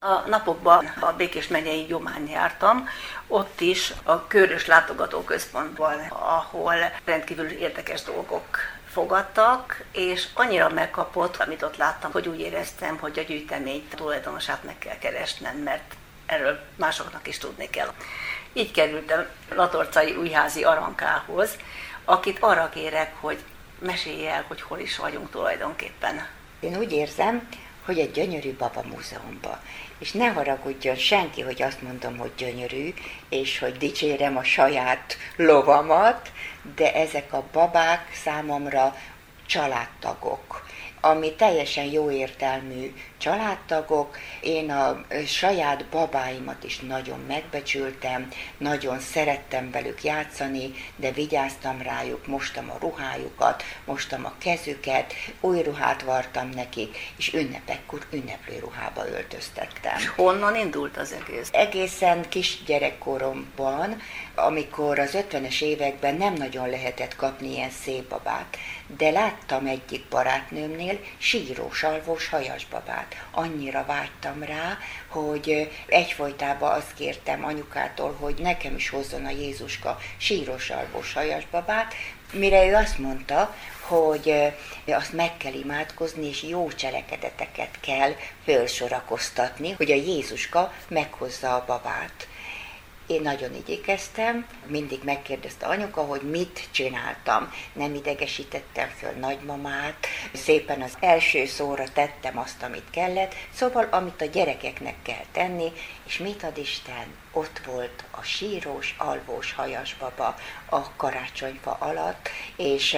A napokban a Békés megyei Gyomán jártam, ott is a Körös Látogatóközpontban, ahol rendkívül érdekes dolgok fogadtak, és annyira megkapott, amit ott láttam, hogy úgy éreztem, hogy a gyűjteményt, a tulajdonosát meg kell keresnem, mert erről másoknak is tudni kell. Így kerültem Latorcai Újházi Arankához, akit arra kérek, hogy mesélj el, hogy hol is vagyunk tulajdonképpen. Én úgy érzem, hogy egy gyönyörű baba múzeumban. És ne haragudjon senki, hogy azt mondom, hogy gyönyörű, és hogy dicsérem a saját lovamat, de ezek a babák számomra családtagok, ami teljesen jó értelmű családtagok. Én a saját babáimat is nagyon megbecsültem, nagyon szerettem velük játszani, de vigyáztam rájuk, mostam a ruhájukat, mostam a kezüket, új ruhát vartam nekik, és ünnepekkor ünneplő ruhába öltöztettem. És honnan indult az egész? Egészen kisgyerekkoromban, amikor az 50-es években nem nagyon lehetett kapni ilyen szép babát, de láttam egyik barátnőmnél sírós, alvós, hajas babát. Annyira vágytam rá, hogy egyfolytában azt kértem anyukától, hogy nekem is hozzon a Jézuska síros alvos hajas babát, mire ő azt mondta, hogy azt meg kell imádkozni, és jó cselekedeteket kell felsorakoztatni, hogy a Jézuska meghozza a babát. Én nagyon igyekeztem, mindig megkérdezte anyuka, hogy mit csináltam. Nem idegesítettem föl nagymamát, szépen az első szóra tettem azt, amit kellett, szóval amit a gyerekeknek kell tenni, és mit ad Isten, ott volt a sírós, alvós hajas baba a karácsonyfa alatt, és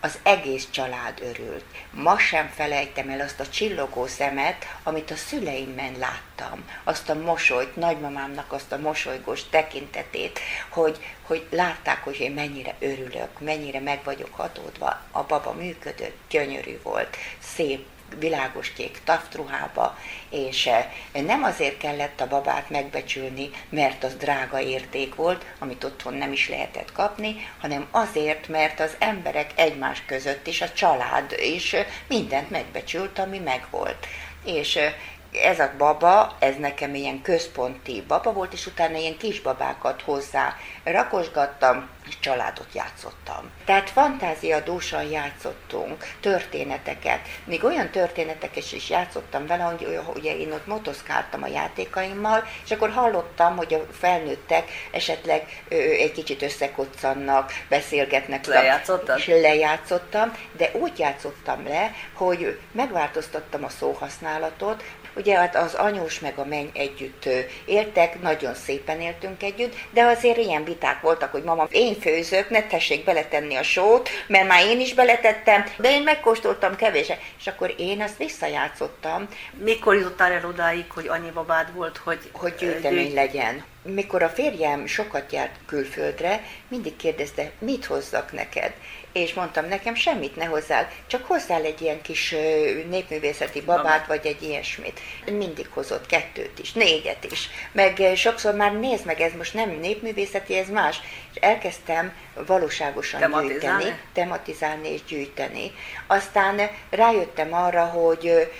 az egész család örült. Ma sem felejtem el azt a csillogó szemet, amit a szüleimben láttam. Azt a mosolyt, nagymamámnak azt a mosolygós tekintetét, hogy látták, hogy én mennyire örülök, mennyire meg vagyok hatódva. A baba működött, gyönyörű volt, szép, világos kék taftruhába, és nem azért kellett a babát megbecsülni, mert az drága érték volt, amit otthon nem is lehetett kapni, hanem azért, mert az emberek egymás között is, a család is mindent megbecsült, ami megvolt. És ez a baba, ez nekem ilyen központi baba volt, és utána ilyen kisbabákat hozzá rakosgattam, és családot játszottam. Tehát fantáziadúsan játszottunk történeteket. Még olyan történeteket is játszottam vele, hogy ugye én ott motoszkáltam a játékaimmal, és akkor hallottam, hogy a felnőttek esetleg egy kicsit összekoccannak, beszélgetnek. Lejátszottad? És lejátszottam, de úgy játszottam le, hogy megváltoztattam a szóhasználatot. Ugye hát az anyós meg a menny együtt éltek, nagyon szépen éltünk együtt, de azért ilyen viták voltak, hogy mama, én főzök, ne tessék beletenni a sót, mert már én is beletettem, de én megkóstoltam kevésen, és akkor én azt visszajátszottam. Mikor jutottál el odáig, hogy annyi babád volt, hogy gyűjtemény legyen? Mikor a férjem sokat járt külföldre, mindig kérdezte, mit hozzak neked? És mondtam, nekem semmit ne hozzál, csak hozzál egy ilyen kis népművészeti babát, vagy egy ilyesmit. Mindig hozott 2 is, 4 is, meg sokszor már nézd meg, ez most nem népművészeti, ez más. És elkezdtem valóságosan tematizálni és gyűjteni. Aztán rájöttem arra, hogy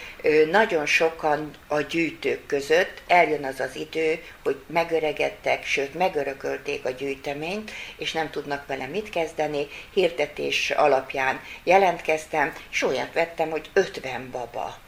nagyon sokan a gyűjtők között eljön az az idő, hogy megöregedtek, sőt megörökölték a gyűjteményt, és nem tudnak vele mit kezdeni. Hirdetés alapján jelentkeztem, és olyat vettem, hogy 50 baba.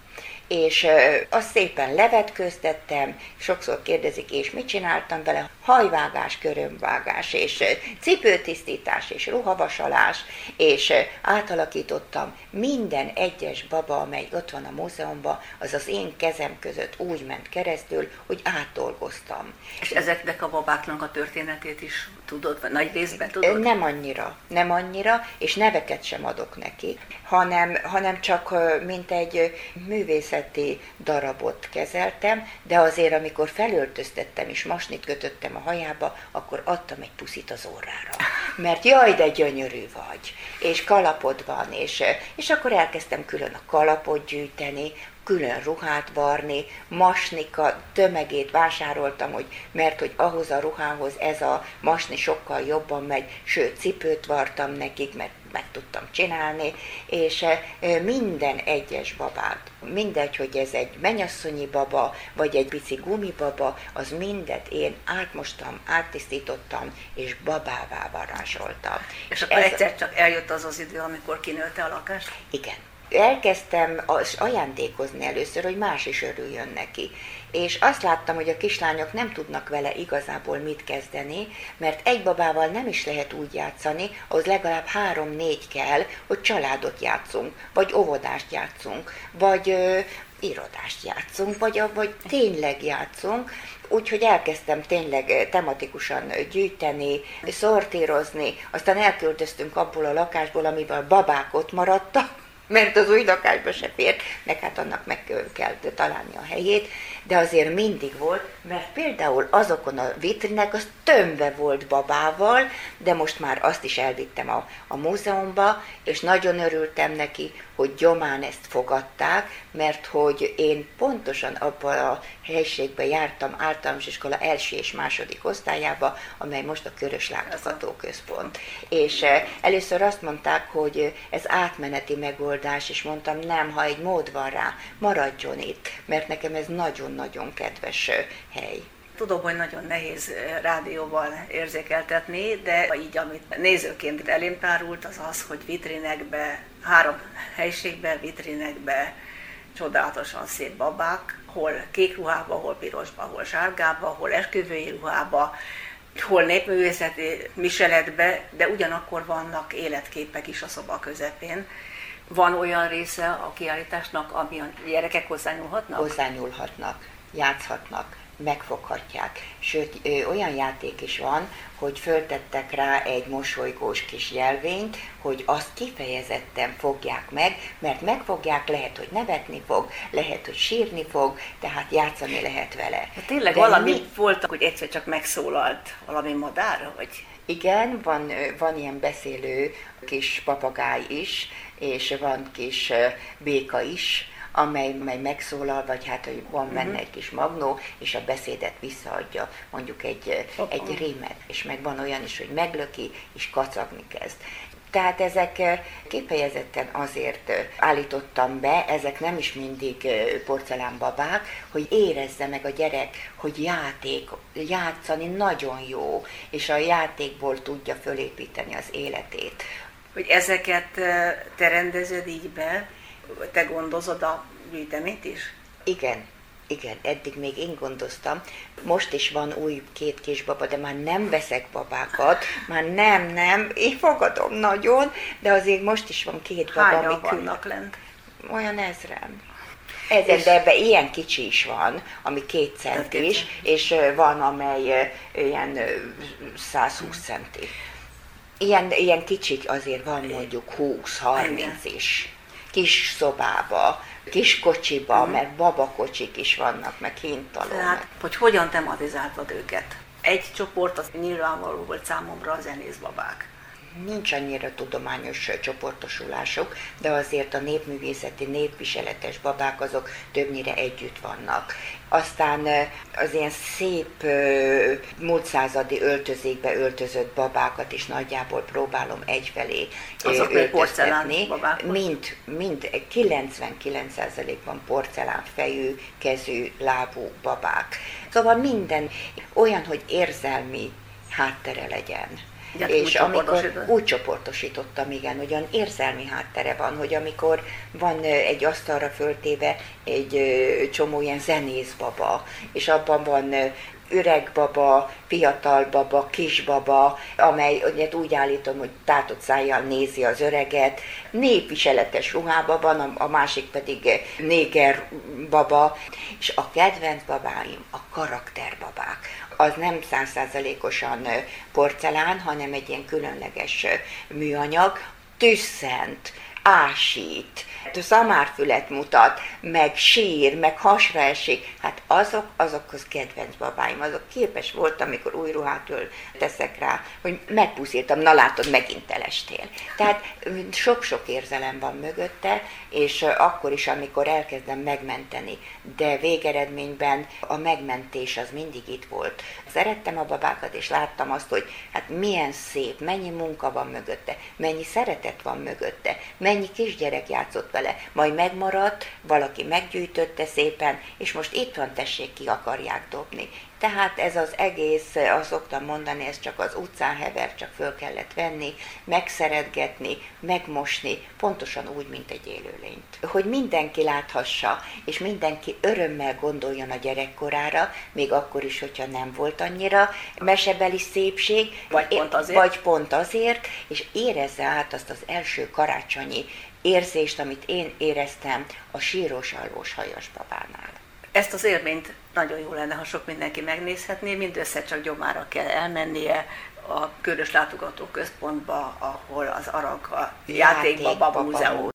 És azt szépen levetkőztettem, sokszor kérdezik, és mit csináltam vele? Hajvágás, körömvágás, és cipőtisztítás, és ruhavasalás, és átalakítottam minden egyes baba, amely ott van a múzeumban, az az én kezem között úgy ment keresztül, hogy átdolgoztam. És ezeknek a babáknak a történetét is tudod, vagy nagy részben tudod? Nem annyira, és neveket sem adok neki, hanem csak mint egy művészeti darabot kezeltem, de azért, amikor felöltöztettem és masnit kötöttem a hajába, akkor adtam egy puszit az orrára. Mert jaj, de gyönyörű vagy, és kalapod van, és akkor elkezdtem külön a kalapot gyűjteni, külön ruhát varni, masnika tömegét vásároltam, mert ahhoz a ruhához ez a masni sokkal jobban megy, sőt cipőt vartam nekik, mert meg tudtam csinálni, és minden egyes babát, mindegy, hogy ez egy mennyasszonyi baba, vagy egy pici gumibaba, az mindet én átmostam, áttisztítottam, és babává varázsoltam. És akkor egyszer csak eljött az az idő, amikor kinőtte a lakást? Igen. Elkezdtem ajándékozni először, hogy más is örüljön neki. És azt láttam, hogy a kislányok nem tudnak vele igazából mit kezdeni, mert egy babával nem is lehet úgy játszani, ahhoz legalább 3-4 kell, hogy családot játszunk, vagy óvodást játszunk, vagy irodást játszunk, vagy tényleg játszunk. Úgyhogy elkezdtem tényleg tematikusan gyűjteni, szortírozni, aztán elköltöztünk abból a lakásból, amivel babák ott maradtak, mert az új lakásba se fért, meg hát annak meg kell találni a helyét, de azért mindig volt, mert például azokon a vitrinek az tömve volt babával, de most már azt is elvittem a múzeumba, és nagyon örültem neki, hogy Gyomán ezt fogadták, mert hogy én pontosan abban a helyiségben jártam, általános iskola első és második osztályába, amely most a Körös Látogatóközpont. És először azt mondták, hogy ez átmeneti megoldás, és mondtam, nem, ha egy mód van rá, maradjon itt, mert nekem ez nagyon-nagyon kedves hely. Tudom, hogy nagyon nehéz rádióban érzékeltetni, de így, amit nézőként elém tárult, az az, hogy vitrinekbe, 3 helyiségben, vitrinekbe csodálatosan szép babák, hol kék ruhába, hol pirosba, hol sárgába, hol esküvői ruhába, hol népművészeti miseletbe, de ugyanakkor vannak életképek is a szoba közepén. Van olyan része a kiállításnak, ami a gyerekek hozzányúlhatnak? Hozzányúlhatnak, játszhatnak, megfoghatják. Sőt, olyan játék is van, hogy föltettek rá egy mosolygós kis jelvényt, hogy azt kifejezetten fogják meg, mert megfogják, lehet, hogy nevetni fog, lehet, hogy sírni fog, tehát játszani lehet vele. Hát tényleg voltak, hogy egyszer csak megszólalt valami madár, vagy? Igen, van ilyen beszélő kis papagáj is, és van kis béka is, amely megszólal, vagy hát, hogy van benne egy kis magnó, és a beszédet visszaadja, mondjuk egy rímet, és meg van olyan is, hogy meglöki, és kacagni kezd. Tehát ezek kifejezetten azért állítottam be, ezek nem is mindig porcelánbabák, hogy érezze meg a gyerek, hogy játszani nagyon jó, és a játékból tudja fölépíteni az életét. Hogy ezeket te rendezed így be? Te gondozod a gyűjteményt is? Igen, eddig még én gondoztam. Most is van új 2 kisbaba, de már nem veszek babákat, már nem, én fogadom nagyon, de azért most is van 2 baba. Hányan vannak lent? Olyan 1000. De ebben ilyen kicsi is van, ami 2 centis, és van, amely ilyen 120 centi. Ilyen kicsik azért van, mondjuk 20-30 is. Kis szobába, kis kocsiba, mert babakocsik is vannak, meg hintaló. Hát, hogy hogyan tematizáltad őket? Egy csoport az nyilvánvaló volt számomra, a zenészbabák. Nincs annyira tudományos csoportosulások, de azért a népművészeti, népviseletes babák azok többnyire együtt vannak. Aztán az ilyen szép múlt századi öltözékbe öltözött babákat is nagyjából próbálom egyfelé öltöztetni. Mind 99%-ban porcelánfejű, kezű, lábú babák. Szóval minden olyan, hogy érzelmi háttere legyen. És amikor úgy csoportosítottam, igen, olyan érzelmi háttere van, hogy amikor van egy asztalra föltéve egy csomó ilyen zenészbaba, és abban van öreg baba, fiatal baba, kis baba, amely úgy állítom, hogy tátott szájjal nézi az öreget, népviseletes ruhában van, a másik pedig néger baba, és a kedvenc babáim a karakterbabák. Az nem 100%-osan porcelán, hanem egy ilyen különleges műanyag, tüsszent, ásít, szamárfület mutat, meg sír, meg hasra esik. Hát azok az kedvenc babáim, azok képes volt, amikor új ruhát teszek rá, hogy megpuszíltam, na látod, megint elestél. Tehát sok-sok érzelem van mögötte, és akkor is, amikor elkezdem megmenteni, de végeredményben a megmentés az mindig itt volt. Szerettem a babákat, és láttam azt, hogy hát milyen szép, mennyi munka van mögötte, mennyi szeretet van mögötte, mennyi kisgyerek játszott vele, majd megmaradt, valaki meggyűjtötte szépen, és most itt van, tessék, ki akarják dobni. Tehát ez az egész, azt szoktam mondani, ez csak az utcán hever, csak föl kellett venni, megszeretgetni, megmosni, pontosan úgy, mint egy élőlényt. Hogy mindenki láthassa, és mindenki örömmel gondoljon a gyerekkorára, még akkor is, hogyha nem volt annyira mesebeli szépség, vagy pont azért, és érezze át azt az első karácsonyi érzést, amit én éreztem a síros, alvós hajas babánál. Ezt az élményt nagyon jó lenne, ha sok mindenki megnézhetné, mindössze csak Gyomára kell elmennie a Körös Látogatóközpontba, ahol az Aranka játékbaba múzeum.